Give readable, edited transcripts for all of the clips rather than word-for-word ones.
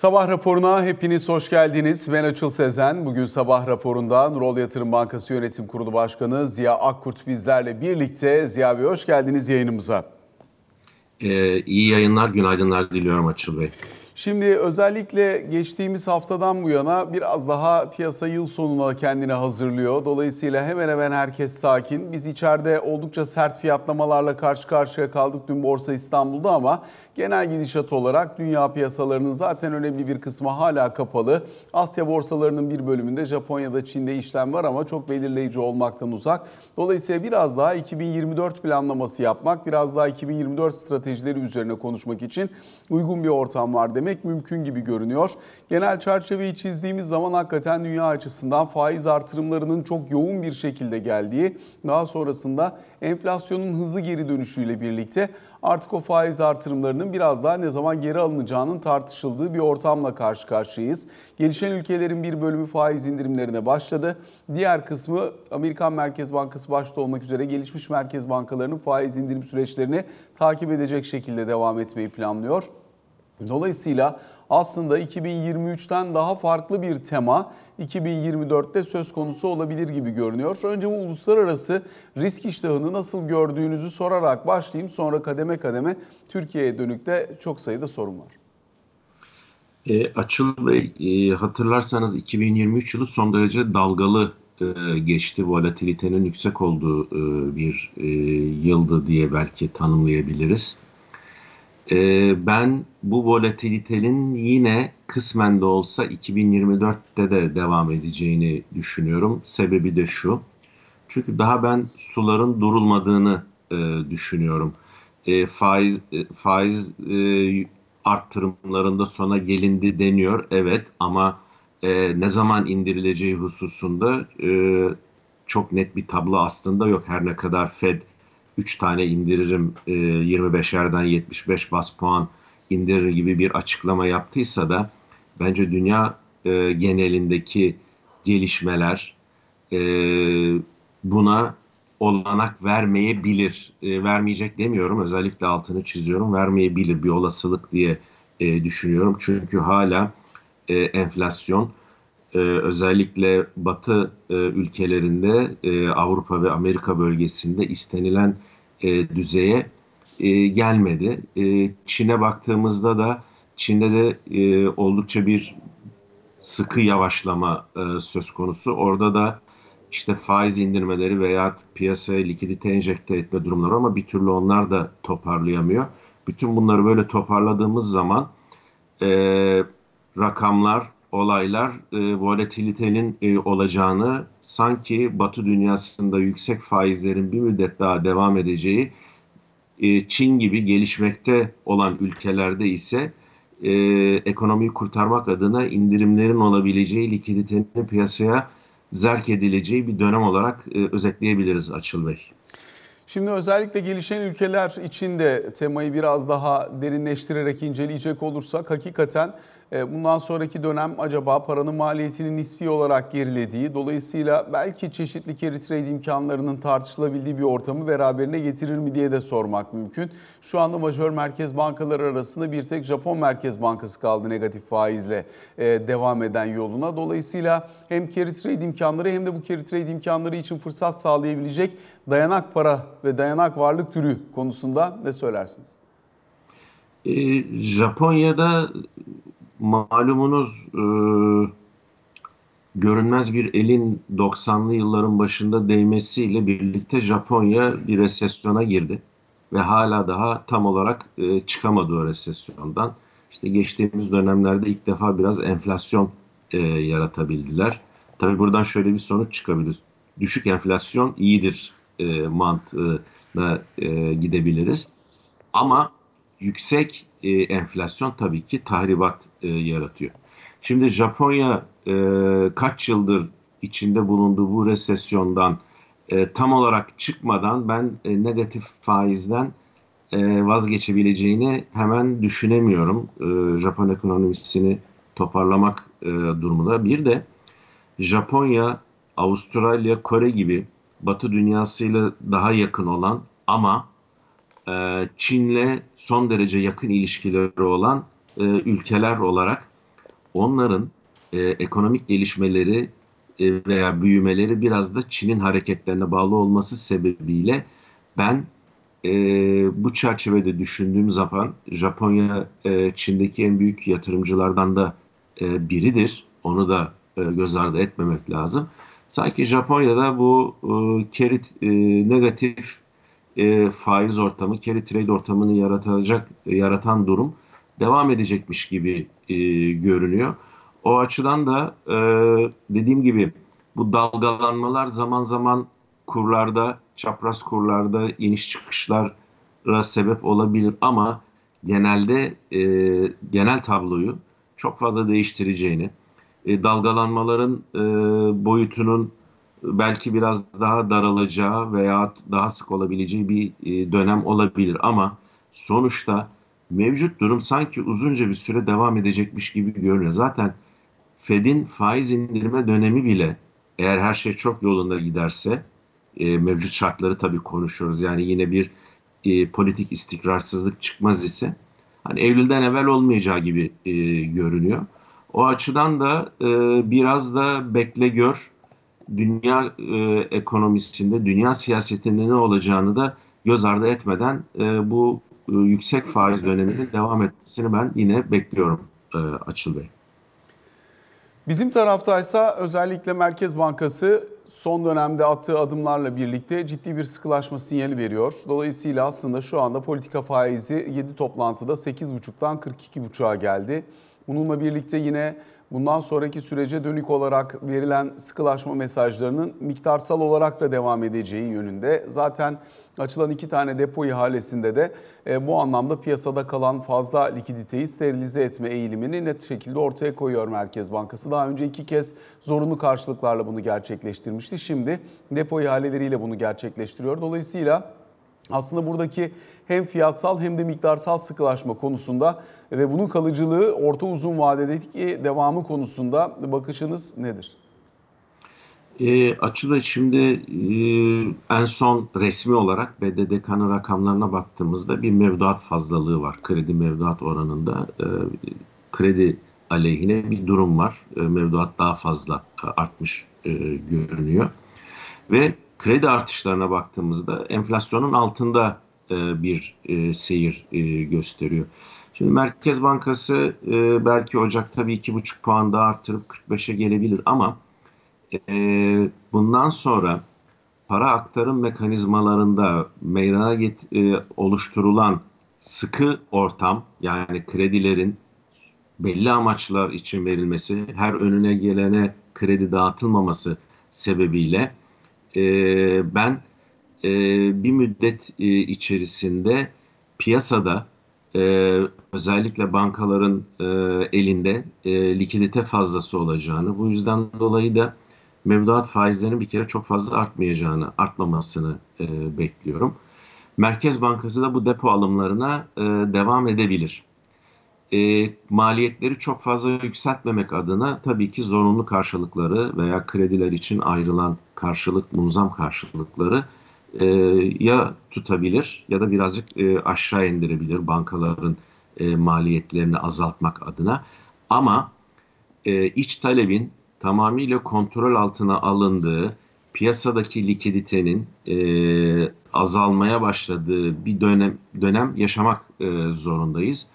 Sabah raporuna hepiniz hoş geldiniz. Ben Açıl Sezen. Bugün Sabah raporundan Rol Yatırım Bankası Yönetim Kurulu Başkanı Ziya Akkurt bizlerle birlikte. Ziya Bey, hoş geldiniz yayınımıza. İyi yayınlar, günaydınlar diliyorum Açıl Bey. Şimdi özellikle geçtiğimiz haftadan bu yana biraz daha piyasa yıl sonuna kendini hazırlıyor. Dolayısıyla hemen hemen herkes sakin. Biz içeride oldukça sert fiyatlamalarla karşı karşıya kaldık dün Borsa İstanbul'da ama genel gidişat olarak dünya piyasalarının zaten önemli bir kısmı hala kapalı. Asya borsalarının bir bölümünde Japonya'da, Çin'de işlem var ama çok belirleyici olmaktan uzak. Dolayısıyla biraz daha 2024 planlaması yapmak, biraz daha 2024 stratejileri üzerine konuşmak için uygun bir ortam var demek mümkün gibi görünüyor. Genel çerçeveyi çizdiğimiz zaman hakikaten dünya açısından faiz artırımlarının çok yoğun bir şekilde geldiği, daha sonrasında enflasyonun hızlı geri dönüşüyle birlikte artık o faiz artırımlarının biraz daha ne zaman geri alınacağının tartışıldığı bir ortamla karşı karşıyayız. Gelişen ülkelerin bir bölümü faiz indirimlerine başladı. Diğer kısmı Amerikan Merkez Bankası başta olmak üzere gelişmiş merkez bankalarının faiz indirim süreçlerini takip edecek şekilde devam etmeyi planlıyor. Dolayısıyla aslında 2023'ten daha farklı bir tema 2024'te söz konusu olabilir gibi görünüyor. Önce bu uluslararası risk iştahını nasıl gördüğünüzü sorarak başlayayım. Sonra kademe kademe Türkiye'ye dönük de çok sayıda sorun var. Açıl Bey, hatırlarsanız 2023 yılı son derece dalgalı geçti. Volatilitenin yüksek olduğu bir yıldı diye belki tanımlayabiliriz. Ben bu volatilitenin yine kısmen de olsa 2024'te de devam edeceğini düşünüyorum. Sebebi de şu. Çünkü daha ben suların durulmadığını düşünüyorum. Faiz arttırımlarında sona gelindi deniyor. Evet ama ne zaman indirileceği hususunda çok net bir tablo aslında yok. Her ne kadar Fed 3 tane indiririm 25'erden 75 bas puan indirir gibi bir açıklama yaptıysa da bence dünya genelindeki gelişmeler buna olanak vermeyebilir. Vermeyecek demiyorum, özellikle altını çiziyorum, vermeyebilir bir olasılık diye düşünüyorum. Çünkü hala enflasyon özellikle Batı ülkelerinde Avrupa ve Amerika bölgesinde istenilen düzeye gelmedi. Çin'e baktığımızda da Çin'de de oldukça bir sıkı yavaşlama söz konusu. Orada da işte faiz indirmeleri veya piyasaya likidite enjekte etme durumları ama bir türlü onlar da toparlayamıyor. Bütün bunları böyle toparladığımız zaman rakamlar, olaylar volatilitenin olacağını, sanki Batı dünyasında yüksek faizlerin bir müddet daha devam edeceği, Çin gibi gelişmekte olan ülkelerde ise ekonomiyi kurtarmak adına indirimlerin olabileceği, likiditenin piyasaya zerk edileceği bir dönem olarak özetleyebiliriz Açıl Bey. Şimdi özellikle gelişen ülkeler için de temayı biraz daha derinleştirerek inceleyecek olursak hakikaten bundan sonraki dönem acaba paranın maliyetinin nispi olarak gerilediği, dolayısıyla belki çeşitli carry trade imkanlarının tartışılabildiği bir ortamı beraberine getirir mi diye de sormak mümkün. Şu anda majör merkez bankaları arasında bir tek Japon Merkez Bankası kaldı negatif faizle devam eden yoluna. Dolayısıyla hem carry trade imkanları hem de bu carry trade imkanları için fırsat sağlayabilecek dayanak para ve dayanak varlık türü konusunda ne söylersiniz? Japonya'da malumunuz görünmez bir elin 90'lı yılların başında değmesiyle birlikte Japonya bir resesyona girdi ve hala daha tam olarak çıkamadı o resesyondan. İşte geçtiğimiz dönemlerde ilk defa biraz enflasyon yaratabildiler. Tabii buradan şöyle bir sonuç çıkabilir. Düşük enflasyon iyidir mantığına gidebiliriz. Ama yüksek enflasyon tabii ki tahribat yaratıyor. Şimdi Japonya kaç yıldır içinde bulunduğu bu resesyondan tam olarak çıkmadan ben negatif faizden vazgeçebileceğini hemen düşünemiyorum. Japon ekonomisini toparlamak durumunda. Bir de Japonya, Avustralya, Kore gibi Batı dünyasıyla daha yakın olan ama Çin'le son derece yakın ilişkileri olan ülkeler olarak onların ekonomik gelişmeleri veya büyümeleri biraz da Çin'in hareketlerine bağlı olması sebebiyle ben bu çerçevede düşündüğüm zaman Japonya Çin'deki en büyük yatırımcılardan da biridir. Onu da göz ardı etmemek lazım. Sanki Japonya'da bu negatif faiz ortamı, carry trade ortamını yaratan durum devam edecekmiş gibi görünüyor. O açıdan da dediğim gibi bu dalgalanmalar zaman zaman kurlarda, çapraz kurlarda iniş çıkışlara sebep olabilir ama genelde genel tabloyu çok fazla değiştireceğini, dalgalanmaların boyutunun belki biraz daha daralacağı veya daha sık olabileceği bir dönem olabilir ama sonuçta mevcut durum sanki uzunca bir süre devam edecekmiş gibi görünüyor. Zaten Fed'in faiz indirme dönemi bile eğer her şey çok yolunda giderse mevcut şartları tabii konuşuyoruz. Yani yine bir politik istikrarsızlık çıkmaz ise hani Eylül'den evvel olmayacağı gibi görünüyor. O açıdan da biraz da bekle gör dünya ekonomisinde, dünya siyasetinde ne olacağını da göz ardı etmeden bu yüksek faiz döneminin devam etmesini ben yine bekliyorum Açıl Bey. Bizim taraftaysa özellikle Merkez Bankası son dönemde attığı adımlarla birlikte ciddi bir sıkılaşma sinyali veriyor. Dolayısıyla aslında şu anda politika faizi 7 toplantıda 8,5'tan 42,5'a geldi. Bununla birlikte yine bundan sonraki sürece dönük olarak verilen sıkılaşma mesajlarının miktarsal olarak da devam edeceği yönünde. Zaten açılan 2 tane depo ihalesinde de bu anlamda piyasada kalan fazla likiditeyi sterilize etme eğilimini net şekilde ortaya koyuyor Merkez Bankası. Daha önce 2 kez zorunlu karşılıklarla bunu gerçekleştirmişti. Şimdi depo ihaleleriyle bunu gerçekleştiriyor. Dolayısıyla aslında buradaki hem fiyatsal hem de miktarsal sıkılaşma konusunda ve bunun kalıcılığı orta uzun vadedeki devamı konusunda bakışınız nedir? Açıkçası şimdi en son resmi olarak BDDK'nın rakamlarına baktığımızda bir mevduat fazlalığı var. Kredi mevduat oranında kredi aleyhine bir durum var. Mevduat daha fazla artmış görünüyor ve kredi artışlarına baktığımızda enflasyonun altında bir seyir gösteriyor. Şimdi Merkez Bankası belki Ocak'ta bir 2,5 puan daha artırıp 45'e gelebilir ama bundan sonra para aktarım mekanizmalarında meydana oluşturulan sıkı ortam, yani kredilerin belli amaçlar için verilmesi, her önüne gelene kredi dağıtılmaması sebebiyle ben bir müddet içerisinde piyasada özellikle bankaların elinde likidite fazlası olacağını, bu yüzden dolayı da mevduat faizlerinin bir kere çok fazla artmamasını bekliyorum. Merkez Bankası da bu depo alımlarına devam edebilir. Maliyetleri çok fazla yükseltmemek adına tabii ki zorunlu karşılıkları veya krediler için ayrılan muzam karşılıkları ya tutabilir ya da birazcık aşağı indirebilir bankaların maliyetlerini azaltmak adına. Ama iç talebin tamamıyla kontrol altına alındığı, piyasadaki likiditenin azalmaya başladığı bir dönem yaşamak zorundayız.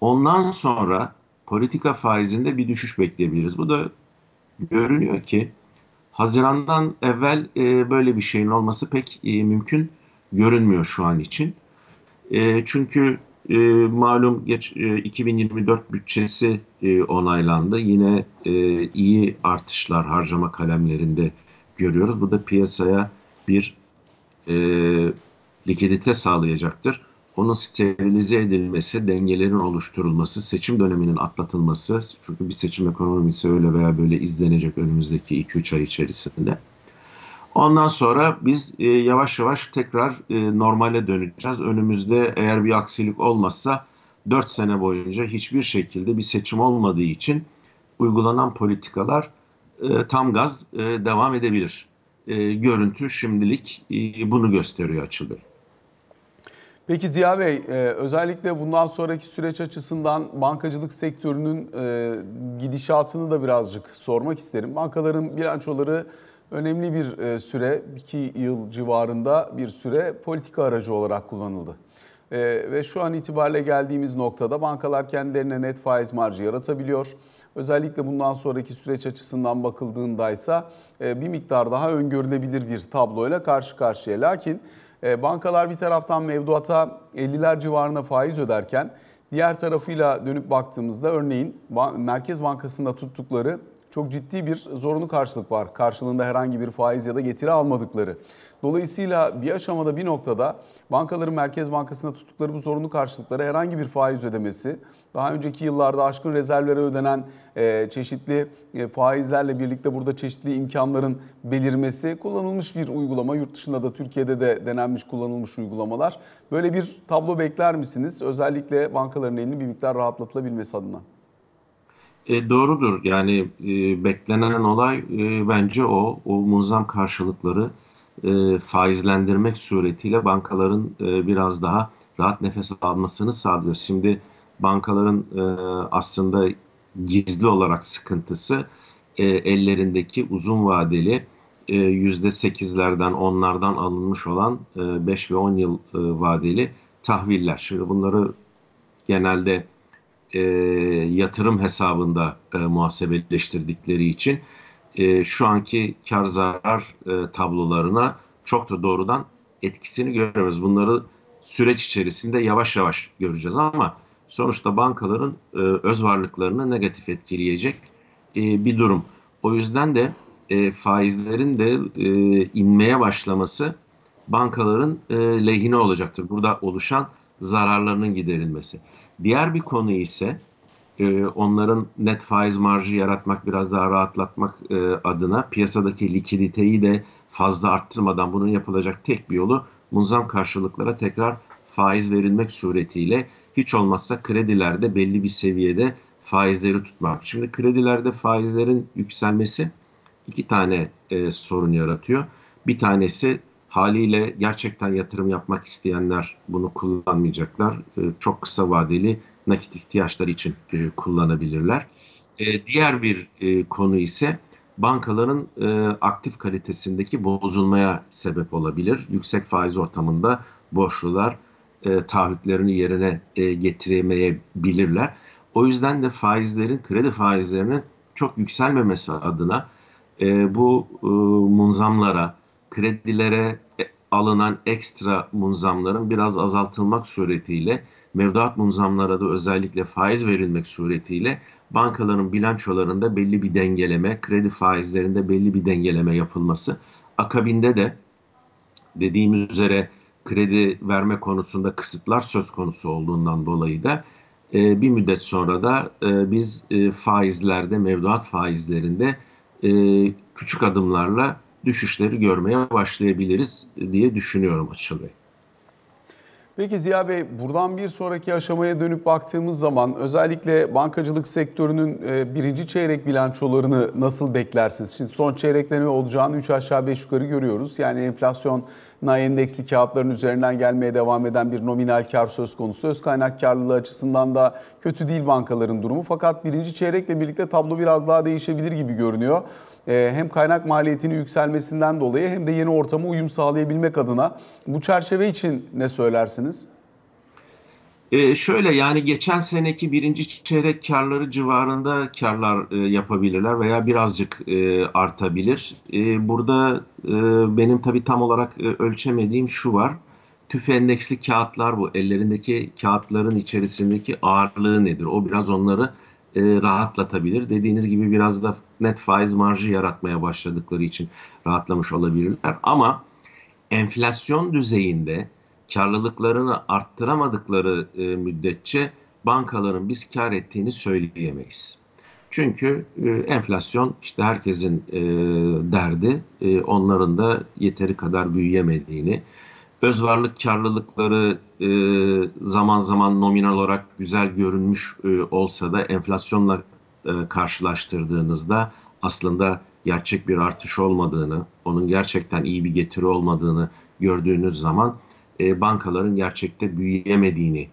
Ondan sonra politika faizinde bir düşüş bekleyebiliriz. Bu da görünüyor ki Haziran'dan evvel böyle bir şeyin olması pek mümkün görünmüyor şu an için. Çünkü malum 2024 bütçesi onaylandı. Yine iyi artışlar harcama kalemlerinde görüyoruz. Bu da piyasaya bir likidite sağlayacaktır. Onun sterilize edilmesi, dengelerin oluşturulması, seçim döneminin atlatılması, çünkü bir seçim ekonomisi öyle veya böyle izlenecek önümüzdeki 2-3 ay içerisinde. Ondan sonra biz yavaş yavaş tekrar normale döneceğiz. Önümüzde eğer bir aksilik olmazsa 4 sene boyunca hiçbir şekilde bir seçim olmadığı için uygulanan politikalar tam gaz devam edebilir. Görüntü şimdilik bunu gösteriyor Açıl Bey. Peki Ziya Bey, özellikle bundan sonraki süreç açısından bankacılık sektörünün gidişatını da birazcık sormak isterim. Bankaların bilançoları önemli bir süre, 2 yıl civarında bir süre politika aracı olarak kullanıldı. Ve şu an itibariyle geldiğimiz noktada bankalar kendilerine net faiz marjı yaratabiliyor. Özellikle bundan sonraki süreç açısından bakıldığındaysa bir miktar daha öngörülebilir bir tabloyla karşı karşıya. Lakin bankalar bir taraftan mevduata 50'ler civarına faiz öderken diğer tarafıyla dönüp baktığımızda örneğin Merkez Bankası'nda tuttukları çok ciddi bir zorunlu karşılık var. Karşılığında herhangi bir faiz ya da getiri almadıkları. Dolayısıyla bir aşamada bir noktada bankaların Merkez Bankası'nda tuttukları bu zorunlu karşılıklara herhangi bir faiz ödemesi, daha önceki yıllarda aşkın rezervlere ödenen çeşitli faizlerle birlikte burada çeşitli imkanların belirmesi kullanılmış bir uygulama. Yurt dışında da Türkiye'de de denenmiş, kullanılmış uygulamalar. Böyle bir tablo bekler misiniz? Özellikle bankaların elini bir miktar rahatlatılabilmesi adına. Doğrudur. Yani beklenen olay bence o muazzam karşılıkları faizlendirmek suretiyle bankaların biraz daha rahat nefes almasını sağlıyor. Şimdi bankaların aslında gizli olarak sıkıntısı ellerindeki uzun vadeli %8'lerden 10'lardan alınmış olan 5 ve 10 yıl vadeli tahviller. Şimdi bunları genelde yatırım hesabında muhasebeleştirdikleri için şu anki kar zarar tablolarına çok da doğrudan etkisini göremez. Bunları süreç içerisinde yavaş yavaş göreceğiz ama sonuçta bankaların öz varlıklarını negatif etkileyecek bir durum. O yüzden de faizlerin de inmeye başlaması bankaların lehine olacaktır. Burada oluşan zararlarının giderilmesi. Diğer bir konu ise onların net faiz marjı yaratmak, biraz daha rahatlatmak adına piyasadaki likiditeyi de fazla arttırmadan bunun yapılacak tek bir yolu muazzam karşılıklara tekrar faiz verilmek suretiyle hiç olmazsa kredilerde belli bir seviyede faizleri tutmak. Şimdi kredilerde faizlerin yükselmesi iki tane sorun yaratıyor. Bir tanesi haliyle gerçekten yatırım yapmak isteyenler bunu kullanmayacaklar. Çok kısa vadeli nakit ihtiyaçları için kullanabilirler. Diğer bir konu ise bankaların aktif kalitesindeki bozulmaya sebep olabilir. Yüksek faiz ortamında borçlular taahhütlerini yerine getiremeyebilirler. O yüzden de faizlerin, kredi faizlerinin çok yükselmemesi adına bu munzamlara, kredilere alınan ekstra munzamların biraz azaltılmak suretiyle mevduat munzamlara da özellikle faiz verilmek suretiyle bankaların bilançolarında belli bir dengeleme, kredi faizlerinde belli bir dengeleme yapılması. Akabinde de dediğimiz üzere kredi verme konusunda kısıtlar söz konusu olduğundan dolayı da bir müddet sonra da biz faizlerde, mevduat faizlerinde küçük adımlarla düşüşleri görmeye başlayabiliriz diye düşünüyorum Açıl Bey. Peki Ziya Bey, buradan bir sonraki aşamaya dönüp baktığımız zaman özellikle bankacılık sektörünün birinci çeyrek bilançolarını nasıl beklersiniz? Şimdi son çeyrekte ne olacağını 3 aşağı 5 yukarı görüyoruz. Yani enflasyona endeksli kağıtların üzerinden gelmeye devam eden bir nominal kar söz konusu. Öz kaynak karlılığı açısından da kötü değil bankaların durumu. Fakat birinci çeyrekle birlikte tablo biraz daha değişebilir gibi görünüyor. Hem kaynak maliyetinin yükselmesinden dolayı hem de yeni ortama uyum sağlayabilmek adına bu çerçeve için ne söylersiniz? Şöyle, yani geçen seneki birinci çeyrek karları civarında karlar yapabilirler veya birazcık artabilir. Burada benim tabii tam olarak ölçemediğim şu var. TÜF endeksli kağıtlar, bu ellerindeki kağıtların içerisindeki ağırlığı nedir? O biraz onları rahatlatabilir. Dediğiniz gibi biraz da net faiz marjı yaratmaya başladıkları için rahatlamış olabilirler. Ama enflasyon düzeyinde karlılıklarını arttıramadıkları müddetçe bankaların biz kar ettiğini söyleyemeyiz. Çünkü enflasyon işte herkesin derdi, onların da yeteri kadar büyüyemediğini, öz varlık karlılıkları zaman zaman nominal olarak güzel görünmüş olsa da enflasyonla karşılaştırdığınızda aslında gerçek bir artış olmadığını, onun gerçekten iyi bir getiri olmadığını gördüğünüz zaman bankaların gerçekte büyüyemediğini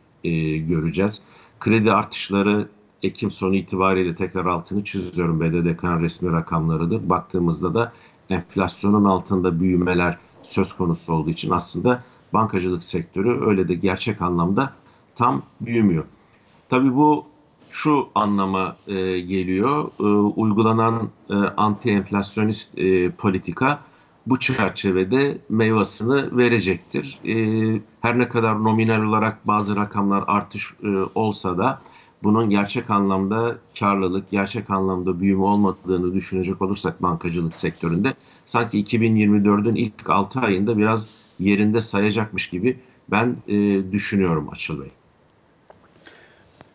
göreceğiz. Kredi artışları Ekim sonu itibariyle tekrar altını çiziyorum. BDDK'nın resmi rakamlarıdır. Baktığımızda da enflasyonun altında büyümeler söz konusu olduğu için aslında bankacılık sektörü öyle de gerçek anlamda tam büyümüyor. Tabii bu şu anlama geliyor. Uygulanan anti-enflasyonist politika bu çerçevede meyvasını verecektir. Her ne kadar nominal olarak bazı rakamlar artış olsa da bunun gerçek anlamda karlılık, gerçek anlamda büyüme olmadığını düşünecek olursak bankacılık sektöründe sanki 2024'ün ilk 6 ayında biraz yerinde sayacakmış gibi ben düşünüyorum Açıl Bey.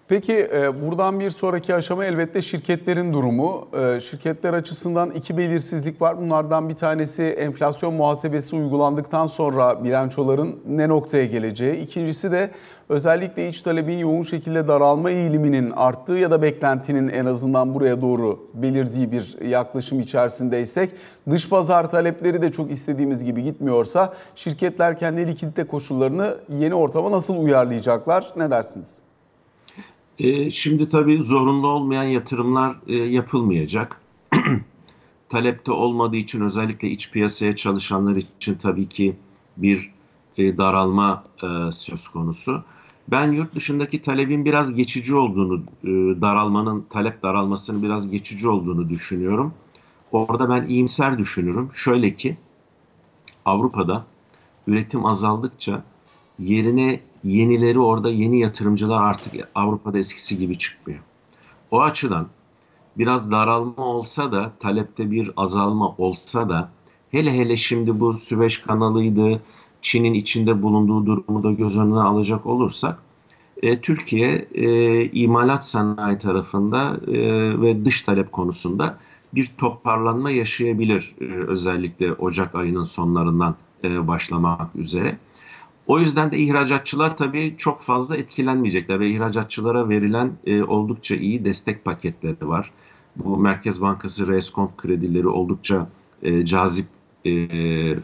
Peki buradan bir sonraki aşama elbette şirketlerin durumu. Şirketler açısından iki belirsizlik var. Bunlardan bir tanesi enflasyon muhasebesi uygulandıktan sonra bilançoların ne noktaya geleceği. İkincisi de özellikle iç talebin yoğun şekilde daralma eğiliminin arttığı ya da beklentinin en azından buraya doğru belirdiği bir yaklaşım içerisindeysek, dış pazar talepleri de çok istediğimiz gibi gitmiyorsa şirketler kendi likidite koşullarını yeni ortama nasıl uyarlayacaklar? Ne dersiniz? Şimdi tabii zorunlu olmayan yatırımlar yapılmayacak. Talepte olmadığı için özellikle iç piyasaya çalışanlar için tabii ki bir daralma söz konusu. Ben yurt dışındaki talebin biraz geçici olduğunu, talep daralmasının biraz geçici olduğunu düşünüyorum. Orada ben iyimser düşünürüm. Şöyle ki Avrupa'da üretim azaldıkça yerine yenileri orada yeni yatırımcılar artık Avrupa'da eskisi gibi çıkmıyor. O açıdan biraz daralma olsa da talepte bir azalma olsa da hele hele şimdi bu Süveyş kanalıydı, Çin'in içinde bulunduğu durumu da göz önüne alacak olursak Türkiye imalat sanayi tarafında ve dış talep konusunda bir toparlanma yaşayabilir özellikle Ocak ayının sonlarından başlamak üzere. O yüzden de ihracatçılar tabii çok fazla etkilenmeyecekler ve ihracatçılara verilen oldukça iyi destek paketleri var. Bu Merkez Bankası reskont kredileri oldukça cazip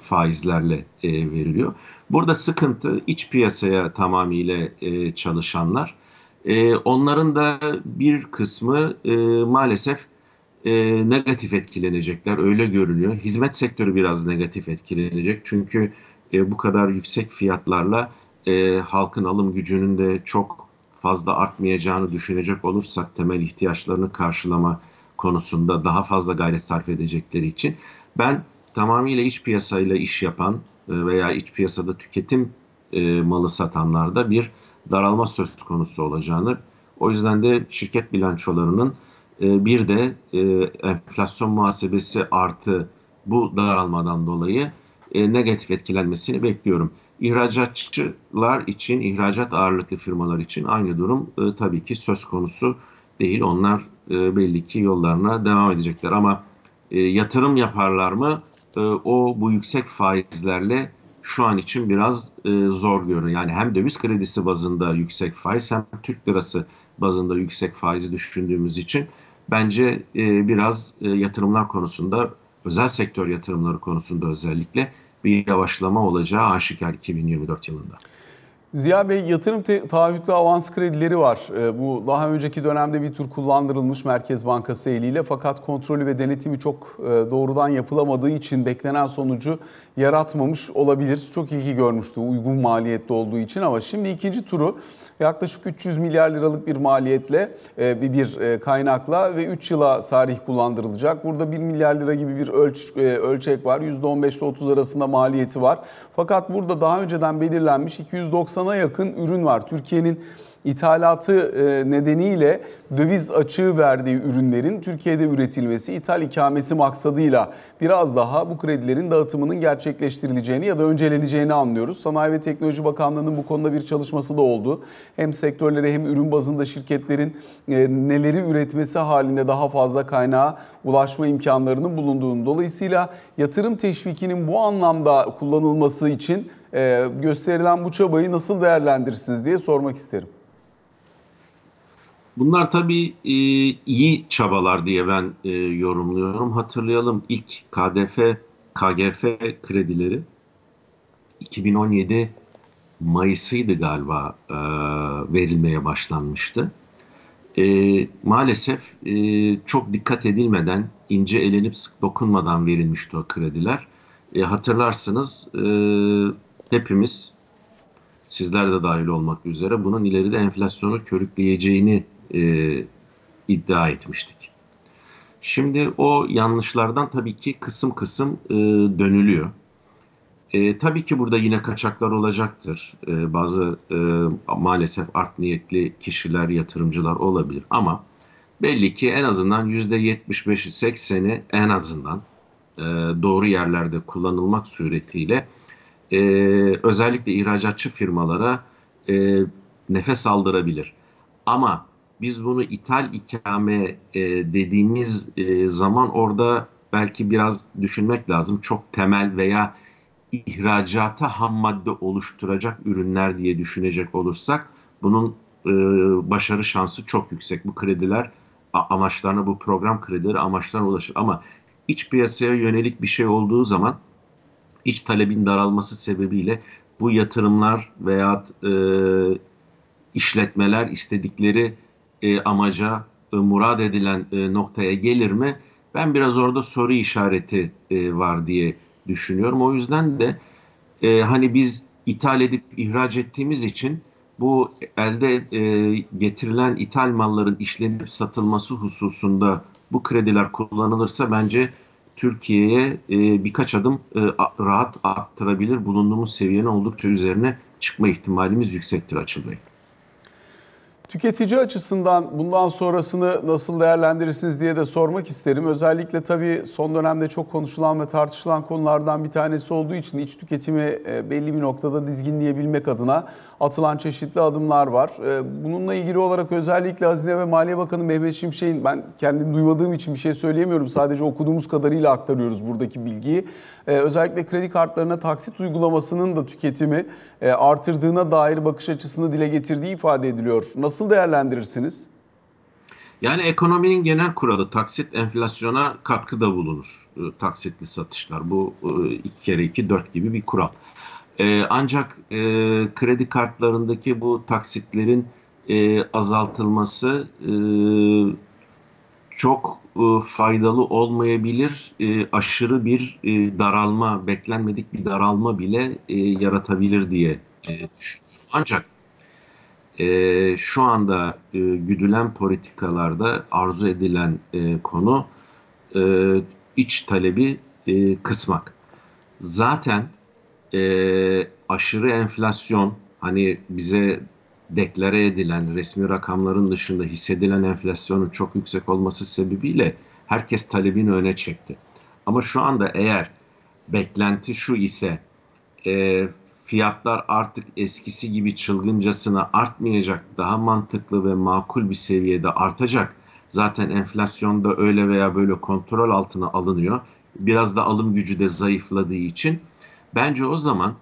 faizlerle veriliyor. Burada sıkıntı iç piyasaya tamamıyla çalışanlar. Onların da bir kısmı maalesef negatif etkilenecekler, öyle görünüyor. Hizmet sektörü biraz negatif etkilenecek çünkü bu kadar yüksek fiyatlarla halkın alım gücünün de çok fazla artmayacağını düşünecek olursak temel ihtiyaçlarını karşılama konusunda daha fazla gayret sarf edecekleri için ben tamamıyla iç piyasayla iş yapan veya iç piyasada tüketim malı satanlarda bir daralma söz konusu olacağını, o yüzden de şirket bilançolarının bir de enflasyon muhasebesi artı bu daralmadan dolayı negatif etkilenmesini bekliyorum. İhracatçılar için, ihracat ağırlıklı firmalar için aynı durum tabii ki söz konusu değil. Onlar belli ki yollarına devam edecekler ama yatırım yaparlar mı? Bu yüksek faizlerle şu an için biraz zor görünüyor. Yani hem döviz kredisi bazında yüksek faiz hem Türk lirası bazında yüksek faizi düşündüğümüz için bence biraz yatırımlar konusunda, özel sektör yatırımları konusunda özellikle bir yavaşlama olacağı aşikar 2024 yılında. Ziya Bey, yatırım taahhütlü avans kredileri var. Bu daha önceki dönemde bir tür kullandırılmış Merkez Bankası eliyle, fakat kontrolü ve denetimi çok doğrudan yapılamadığı için beklenen sonucu yaratmamış olabilir. Çok ilgi görmüştü uygun maliyetli olduğu için, ama şimdi ikinci turu yaklaşık 300 milyar liralık bir maliyetle bir kaynakla ve 3 yıla sarih kullandırılacak. Burada 1 milyar lira gibi bir ölçek var. %15 ile 30 arasında maliyeti var. Fakat burada daha önceden belirlenmiş 290'a yakın ürün var. Türkiye'nin ithalatı nedeniyle döviz açığı verdiği ürünlerin Türkiye'de üretilmesi, ithal ikamesi maksadıyla biraz daha bu kredilerin dağıtımının gerçekleştirileceğini ya da önceleneceğini anlıyoruz. Sanayi ve Teknoloji Bakanlığı'nın bu konuda bir çalışması da oldu. Hem sektörlere hem ürün bazında şirketlerin neleri üretmesi halinde daha fazla kaynağa ulaşma imkanlarının bulunduğunu, dolayısıyla yatırım teşvikinin bu anlamda kullanılması için gösterilen bu çabayı nasıl değerlendirirsiniz diye sormak isterim. Bunlar tabii iyi çabalar diye ben yorumluyorum. Hatırlayalım, ilk KGF kredileri 2017 Mayıs'ıydı galiba verilmeye başlanmıştı. Maalesef çok dikkat edilmeden, ince elenip sık dokunmadan verilmişti o krediler. Hatırlarsınız hepimiz, sizler de dahil olmak üzere, bunun ileride enflasyonu körükleyeceğini iddia etmiştik. Şimdi o yanlışlardan tabii ki kısım kısım dönülüyor. Tabii ki burada yine kaçaklar olacaktır. Bazı maalesef art niyetli kişiler, yatırımcılar olabilir. Ama belli ki en azından %75'i, 80'i en azından doğru yerlerde kullanılmak suretiyle özellikle ihracatçı firmalara nefes aldırabilir. Ama biz bunu ithal ikame dediğimiz zaman orada belki biraz düşünmek lazım. Çok temel veya ihracata ham madde oluşturacak ürünler diye düşünecek olursak bunun başarı şansı çok yüksek. Bu krediler amaçlarına, bu program kredileri amaçlarına ulaşır. Ama iç piyasaya yönelik bir şey olduğu zaman iç talebin daralması sebebiyle bu yatırımlar veya işletmeler istedikleri amaca, murad edilen noktaya gelir mi? Ben biraz orada soru işareti var diye düşünüyorum. O yüzden de hani biz ithal edip ihraç ettiğimiz için bu elde getirilen ithal malların işlenip satılması hususunda bu krediler kullanılırsa bence Türkiye'ye birkaç adım rahat arttırabilir. Bulunduğumuz seviyenin oldukça üzerine çıkma ihtimalimiz yüksektir Açıl Bey. Tüketici açısından bundan sonrasını nasıl değerlendirirsiniz diye de sormak isterim. Özellikle tabii son dönemde çok konuşulan ve tartışılan konulardan bir tanesi olduğu için iç tüketimi belli bir noktada dizginleyebilmek adına atılan çeşitli adımlar var. Bununla ilgili olarak özellikle Hazine ve Maliye Bakanı Mehmet Şimşek'in, ben kendim duymadığım için bir şey söyleyemiyorum, sadece okuduğumuz kadarıyla aktarıyoruz buradaki bilgiyi. Özellikle kredi kartlarına taksit uygulamasının da tüketimi artırdığına dair bakış açısını dile getirdiği ifade ediliyor. Nasıl değerlendirirsiniz? Yani ekonominin genel kuralı taksit enflasyona katkıda bulunur. Taksitli satışlar. Bu 2 kere 2, 4 gibi bir kural. Ancak kredi kartlarındaki bu taksitlerin azaltılması çok faydalı olmayabilir. Aşırı bir daralma, beklenmedik bir daralma bile yaratabilir diye düşünüyorum. Ancak şu anda güdülen politikalarda arzu edilen konu iç talebi kısmak. Zaten aşırı enflasyon, hani bize deklare edilen resmi rakamların dışında hissedilen enflasyonun çok yüksek olması sebebiyle herkes talebini öne çekti. Ama şu anda eğer beklenti şu ise fiyatlar artık eskisi gibi çılgıncasına artmayacak, daha mantıklı ve makul bir seviyede artacak. Zaten enflasyon da öyle veya böyle kontrol altına alınıyor. Biraz da alım gücü de zayıfladığı için bence o zaman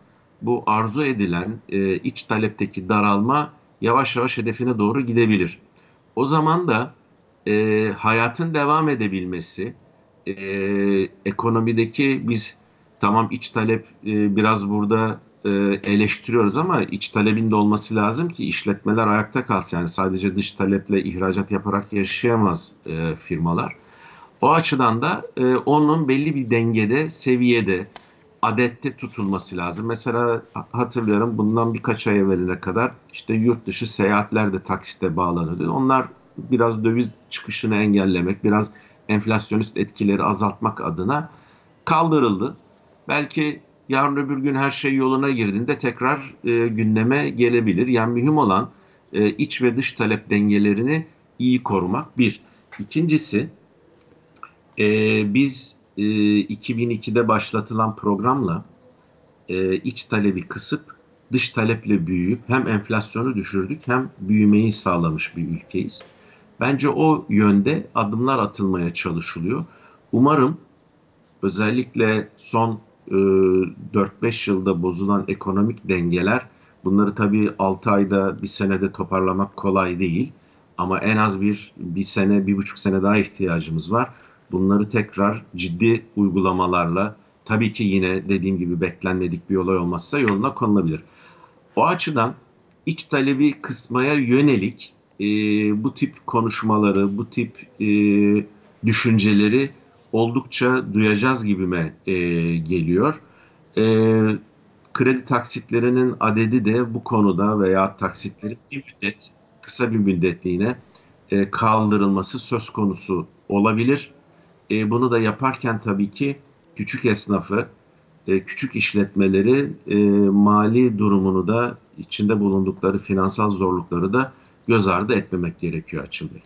bu arzu edilen iç talepteki daralma yavaş yavaş hedefine doğru gidebilir. O zaman da hayatın devam edebilmesi, ekonomideki biz tamam iç talep biraz burada eleştiriyoruz ama iç talebin de olması lazım ki işletmeler ayakta kalsın. Yani sadece dış taleple ihracat yaparak yaşayamaz firmalar. O açıdan da onun belli bir dengede, seviyede, adette tutulması lazım. Mesela hatırlıyorum bundan birkaç ay evveline kadar işte yurt dışı seyahatler de taksite bağlanıyordu. Onlar biraz döviz çıkışını engellemek, biraz enflasyonist etkileri azaltmak adına kaldırıldı. Belki yarın öbür gün her şey yoluna girdiğinde tekrar gündeme gelebilir. Yani mühim olan iç ve dış talep dengelerini iyi korumak bir. İkincisi biz 2002'de başlatılan programla iç talebi kısıp dış taleple büyüyüp hem enflasyonu düşürdük hem büyümeyi sağlamış bir ülkeyiz. Bence o yönde adımlar atılmaya çalışılıyor. Umarım özellikle son 4-5 yılda bozulan ekonomik dengeler, bunları tabii 6 ayda, bir senede toparlamak kolay değil ama en az bir sene, 1,5 sene daha ihtiyacımız var. Bunları tekrar ciddi uygulamalarla, tabii ki yine dediğim gibi beklenmedik bir olay olmazsa, yoluna konulabilir. O açıdan iç talebi kısmaya yönelik bu tip konuşmaları, bu tip düşünceleri oldukça duyacağız gibime geliyor. Kredi taksitlerinin adedi de bu konuda veya taksitlerin bir müddet, kısa bir müddetliğine kaldırılması söz konusu olabilir. Bunu da yaparken tabii ki küçük esnafı, küçük işletmeleri, mali durumunu da, içinde bulundukları finansal zorlukları da göz ardı etmemek gerekiyor Açıl Bey.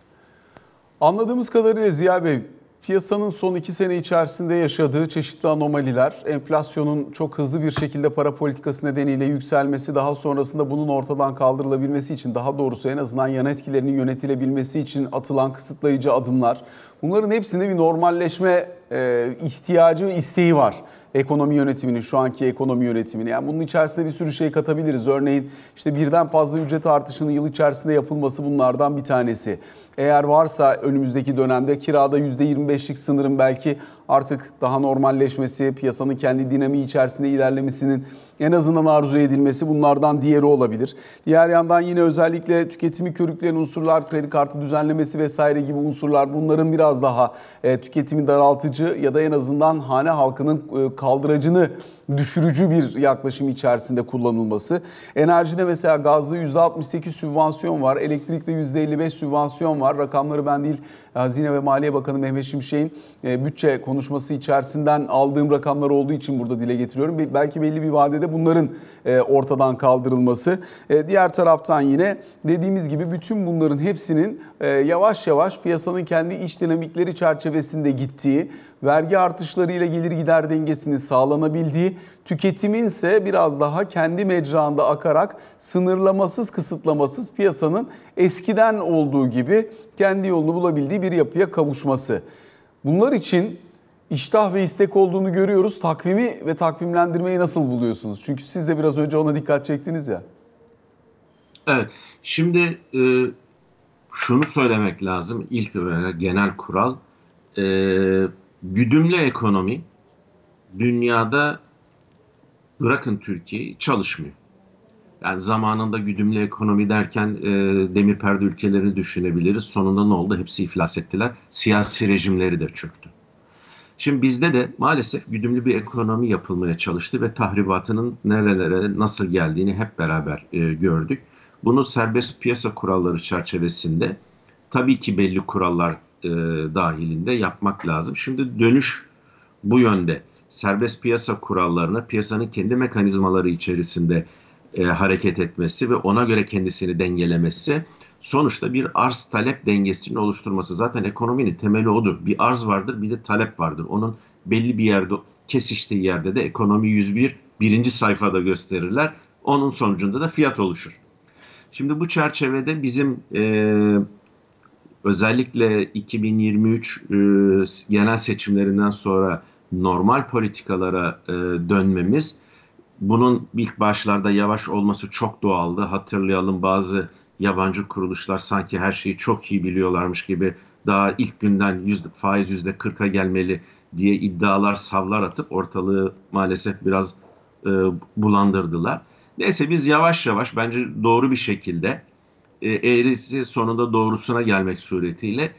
Anladığımız kadarıyla Ziya Bey, piyasanın son 2 sene içerisinde yaşadığı çeşitli anomaliler, enflasyonun çok hızlı bir şekilde para politikası nedeniyle yükselmesi, daha sonrasında bunun ortadan kaldırılabilmesi için, daha doğrusu en azından yan etkilerinin yönetilebilmesi için atılan kısıtlayıcı adımlar, bunların hepsinde bir normalleşme ihtiyacı ve isteği var. Ekonomi yönetiminin, şu anki ekonomi yönetimini. Yani bunun içerisinde bir sürü şey katabiliriz. Örneğin işte birden fazla ücret artışının yıl içerisinde yapılması bunlardan bir tanesi. Eğer varsa önümüzdeki dönemde kirada %25'lik sınırın belki artık daha normalleşmesi, piyasanın kendi dinamiği içerisinde ilerlemesinin en azından arzu edilmesi bunlardan diğeri olabilir. Diğer yandan yine özellikle tüketimi körükleyen unsurlar, kredi kartı düzenlemesi vesaire gibi unsurlar, bunların biraz daha tüketimi daraltıcı ya da en azından hane halkının kaldıracını düşürücü bir yaklaşım içerisinde kullanılması. Enerjide mesela gazda %68 sübvansiyon var, elektrikte %55 sübvansiyon var. Rakamları ben değil, Hazine ve Maliye Bakanı Mehmet Şimşek'in bütçe konuşması içerisinden aldığım rakamlar olduğu için burada dile getiriyorum. Belki belli bir vadede bunların ortadan kaldırılması. Diğer taraftan yine dediğimiz gibi bütün bunların hepsinin yavaş yavaş piyasanın kendi iç dinamikleri çerçevesinde gittiği, vergi artışlarıyla gelir gider dengesini sağlanabildiği, tüketimin ise biraz daha kendi mecranda akarak sınırlamasız, kısıtlamasız piyasanın eskiden olduğu gibi kendi yolunu bulabildiği bir yapıya kavuşması. Bunlar için iştah ve istek olduğunu görüyoruz. Takvimi ve takvimlendirmeyi nasıl buluyorsunuz? Çünkü siz de biraz önce ona dikkat çektiniz ya. Evet, şimdi şunu söylemek lazım. İlk olarak genel kural, güdümlü ekonomi dünyada, bırakın Türkiye'yi, çalışmıyor. Yani zamanında güdümlü ekonomi derken demir perde ülkelerini düşünebiliriz. Sonunda ne oldu? Hepsi iflas ettiler. Siyasi rejimleri de çöktü. Şimdi bizde de maalesef güdümlü bir ekonomi yapılmaya çalıştı ve tahribatının nerelere nasıl geldiğini hep beraber gördük. Bunu serbest piyasa kuralları çerçevesinde, tabii ki belli kurallar dahilinde yapmak lazım. Şimdi dönüş bu yönde. Serbest piyasa kurallarına, piyasanın kendi mekanizmaları içerisinde hareket etmesi ve ona göre kendisini dengelemesi, sonuçta bir arz talep dengesini oluşturması. Zaten ekonominin temeli odur. Bir arz vardır, bir de talep vardır. Onun belli bir yerde kesiştiği yerde de ekonomi 101 birinci sayfada gösterirler. Onun sonucunda da fiyat oluşur. Şimdi bu çerçevede bizim özellikle 2023 genel seçimlerinden sonra normal politikalara dönmemiz, bunun ilk başlarda yavaş olması çok doğaldı. Hatırlayalım, bazı yabancı kuruluşlar sanki her şeyi çok iyi biliyorlarmış gibi daha ilk günden faiz %40'a gelmeli diye iddialar, savlar atıp ortalığı maalesef biraz bulandırdılar. Neyse, biz yavaş yavaş, bence doğru bir şekilde, eğrisi sonunda doğrusuna gelmek suretiyle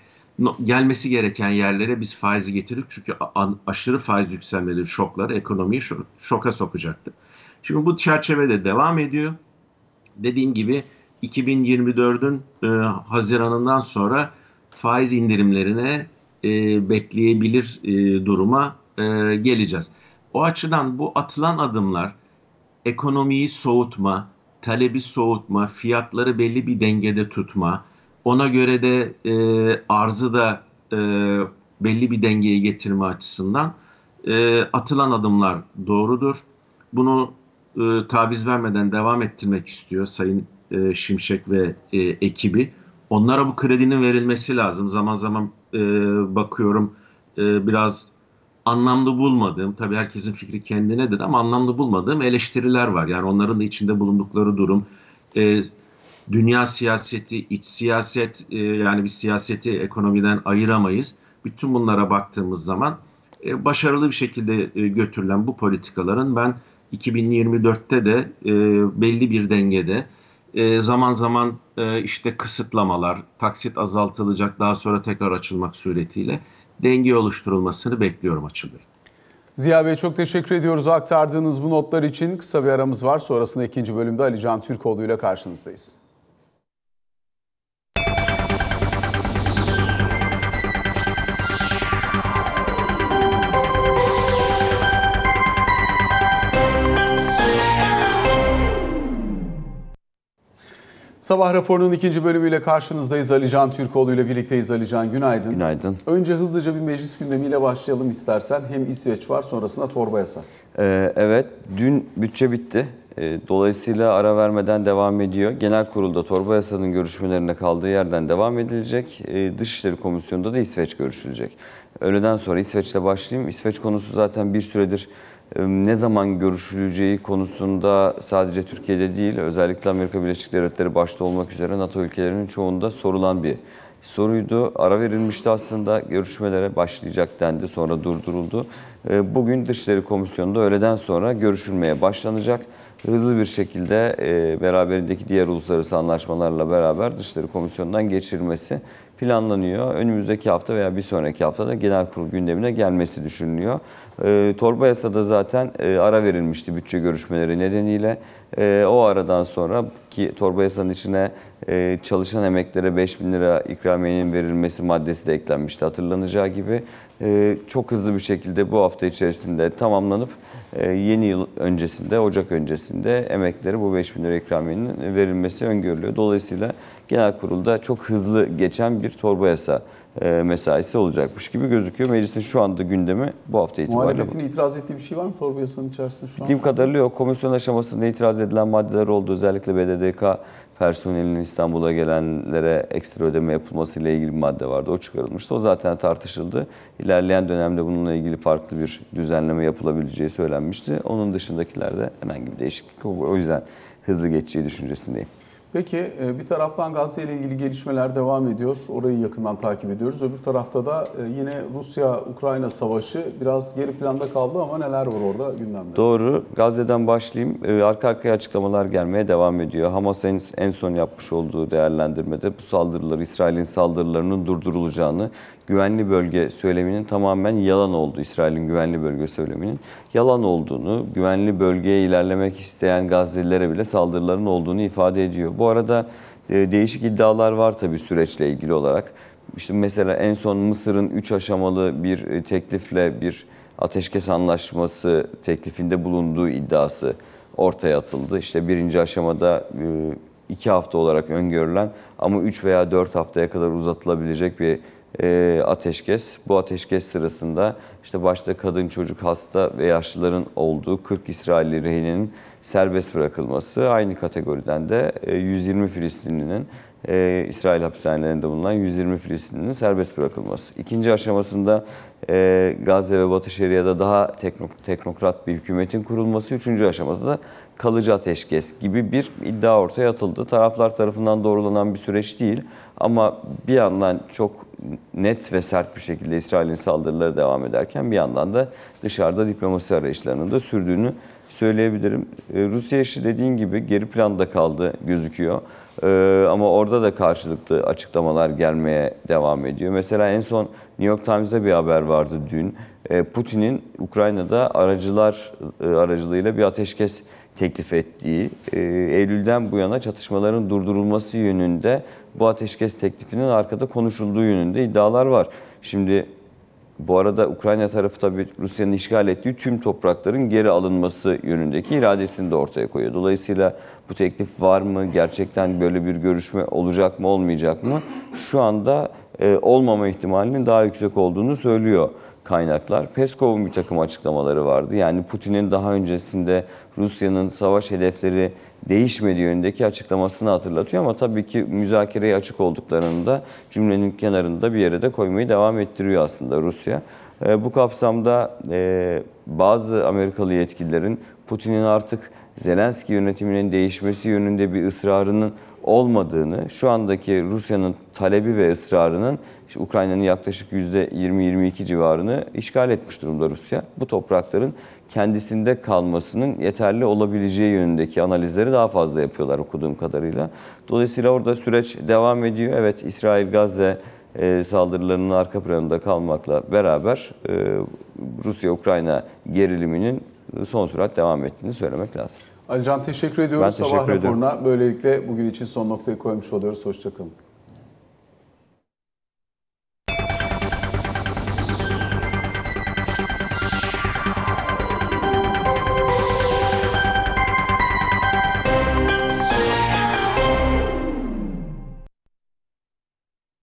gelmesi gereken yerlere biz faizi getirdik. Çünkü aşırı faiz yükselmeleri, şokları ekonomiyi şoka sokacaktı. Şimdi bu çerçevede devam ediyor. Dediğim gibi 2024'ün Haziran'ından sonra faiz indirimlerine bekleyebilir duruma geleceğiz. O açıdan bu atılan adımlar, ekonomiyi soğutma, talebi soğutma, fiyatları belli bir dengede tutma, ona göre de arzı da belli bir dengeye getirme açısından atılan adımlar doğrudur. Bunu taviz vermeden devam ettirmek istiyor Sayın Şimşek ve ekibi. Onlara bu kredinin verilmesi lazım. Zaman zaman bakıyorum biraz anlamlı bulmadığım, tabii herkesin fikri kendinedir ama anlamlı bulmadığım eleştiriler var. Yani onların da içinde bulundukları durum, dünya siyaseti, iç siyaset, yani bir siyaseti ekonomiden ayıramayız. Bütün bunlara baktığımız zaman başarılı bir şekilde götürülen bu politikaların ben 2024'te de belli bir dengede zaman zaman işte kısıtlamalar, taksit azaltılacak, daha sonra tekrar açılmak suretiyle denge oluşturulmasını bekliyorum Açıl Bey. Ziya Bey, çok teşekkür ediyoruz aktardığınız bu notlar için. Kısa bir aramız var. Sonrasında ikinci bölümde Ali Can Türkoğlu ile karşınızdayız. Sabah raporunun ikinci bölümüyle karşınızdayız. Ali Can Türkoğlu ile birlikteyiz. Ali Can, günaydın. Günaydın. Önce hızlıca bir meclis gündemiyle başlayalım istersen. Hem İsveç var, sonrasında torba yasa. Evet, dün bütçe bitti. Dolayısıyla ara vermeden devam ediyor. Genel kurulda torba yasanın görüşmelerine kaldığı yerden devam edilecek. Dışişleri Komisyonu'nda da İsveç görüşülecek. Öğleden sonra İsveç'le başlayayım. İsveç konusu zaten bir süredir ne zaman görüşüleceği konusunda sadece Türkiye'de değil, özellikle Amerika Birleşik Devletleri başta olmak üzere NATO ülkelerinin çoğunda sorulan bir soruydu. Ara verilmişti aslında, görüşmelere başlayacak dendi, sonra durduruldu. Bugün Dışişleri Komisyonu'nda öğleden sonra görüşülmeye başlanacak. Hızlı bir şekilde beraberindeki diğer uluslararası anlaşmalarla beraber Dışişleri Komisyonu'ndan geçirilmesi planlanıyor. Önümüzdeki hafta veya bir sonraki haftada genel kurul gündemine gelmesi düşünülüyor. Torba yasada zaten ara verilmişti bütçe görüşmeleri nedeniyle. O aradan sonra ki torba yasanın içine çalışan emeklere 5.000 lira ikramiyenin verilmesi maddesi de eklenmişti, hatırlanacağı gibi. Çok hızlı bir şekilde bu hafta içerisinde tamamlanıp yeni yıl öncesinde, Ocak öncesinde emeklere bu 5.000 lira ikramiyenin verilmesi öngörülüyor. Dolayısıyla genel kurulda çok hızlı geçen bir torba yasa mesaisi olacakmış gibi gözüküyor. Meclisin şu anda gündemi bu hafta itibariyle. Muhalefetin itiraz ettiği bir şey var mı torba yasanın içerisinde şu an? Bildiğim kadarıyla yok. Komisyon aşamasında itiraz edilen maddeler oldu. Özellikle BDDK personelinin İstanbul'a gelenlere ekstra ödeme yapılmasıyla ilgili bir madde vardı. O çıkarılmıştı. O zaten tartışıldı. İlerleyen dönemde bununla ilgili farklı bir düzenleme yapılabileceği söylenmişti. Onun dışındakilerde herhangi bir değişiklik yok. O yüzden hızlı geçeceği düşüncesindeyim. Peki, bir taraftan Gazze ile ilgili gelişmeler devam ediyor. Orayı yakından takip ediyoruz. Öbür tarafta da yine Rusya-Ukrayna savaşı biraz geri planda kaldı ama neler var orada gündemde? Doğru. Gazze'den başlayayım. Arka arkaya açıklamalar gelmeye devam ediyor. Hamas en son yapmış olduğu değerlendirmede bu saldırıları, İsrail'in saldırılarının durdurulacağını, güvenli bölge söyleminin tamamen yalan olduğu, İsrail'in güvenli bölge söyleminin yalan olduğunu, güvenli bölgeye ilerlemek isteyen Gazze'lilere bile saldırıların olduğunu ifade ediyor. Bu arada değişik iddialar var tabii süreçle ilgili olarak. İşte mesela en son Mısır'ın 3 aşamalı bir teklifle bir ateşkes anlaşması teklifinde bulunduğu iddiası ortaya atıldı. İşte birinci aşamada 2 hafta olarak öngörülen ama 3 veya 4 haftaya kadar uzatılabilecek bir ateşkes. Bu ateşkes sırasında işte başta kadın, çocuk, hasta ve yaşlıların olduğu 40 İsrailli rehinenin serbest bırakılması, aynı kategoriden de 120 Filistinli'nin, İsrail hapishanelerinde bulunan 120 Filistinli'nin serbest bırakılması. İkinci aşamasında Gazze ve Batı Şeria'da daha teknokrat bir hükümetin kurulması. Üçüncü aşamada da kalıcı ateşkes gibi bir iddia ortaya atıldı. Taraflar tarafından doğrulanan bir süreç değil ama bir yandan çok net ve sert bir şekilde İsrail'in saldırıları devam ederken bir yandan da dışarıda diplomasi arayışlarının da sürdüğünü söyleyebilirim. Rusya işi dediğin gibi geri planda kaldı gözüküyor. Ama orada da karşılıklı açıklamalar gelmeye devam ediyor. Mesela en son New York Times'da bir haber vardı dün. Putin'in Ukrayna'da aracılar aracılığıyla bir ateşkes teklif ettiği, Eylül'den bu yana çatışmaların durdurulması yönünde bu ateşkes teklifinin arkada konuşulduğu yönünde iddialar var. Şimdi bu arada Ukrayna tarafı tabii Rusya'nın işgal ettiği tüm toprakların geri alınması yönündeki iradesini de ortaya koyuyor. Dolayısıyla bu teklif var mı? Gerçekten böyle bir görüşme olacak mı, olmayacak mı? Şu anda olmama ihtimalinin daha yüksek olduğunu söylüyor kaynaklar. Peskov'un bir takım açıklamaları vardı. Yani Putin'in daha öncesinde Rusya'nın savaş hedefleri değişmediği yönündeki açıklamasını hatırlatıyor ama tabii ki müzakereye açık olduklarını da cümlenin kenarında bir yere de koymayı devam ettiriyor aslında Rusya. Bu kapsamda bazı Amerikalı yetkililerin Putin'in artık Zelenski yönetiminin değişmesi yönünde bir ısrarının olmadığını, şu andaki Rusya'nın talebi ve ısrarının işte Ukrayna'nın yaklaşık %20-22 civarını işgal etmiş durumda Rusya. Bu toprakların kendisinde kalmasının yeterli olabileceği yönündeki analizleri daha fazla yapıyorlar okuduğum kadarıyla. Dolayısıyla orada süreç devam ediyor. Evet, İsrail-Gazze saldırılarının arka planında kalmakla beraber Rusya-Ukrayna geriliminin son sürat devam ettiğini söylemek lazım. Ali Can, teşekkür ediyoruz. Sabah raporuna böylelikle bugün için son noktayı koymuş oluyoruz. Hoşça kalın.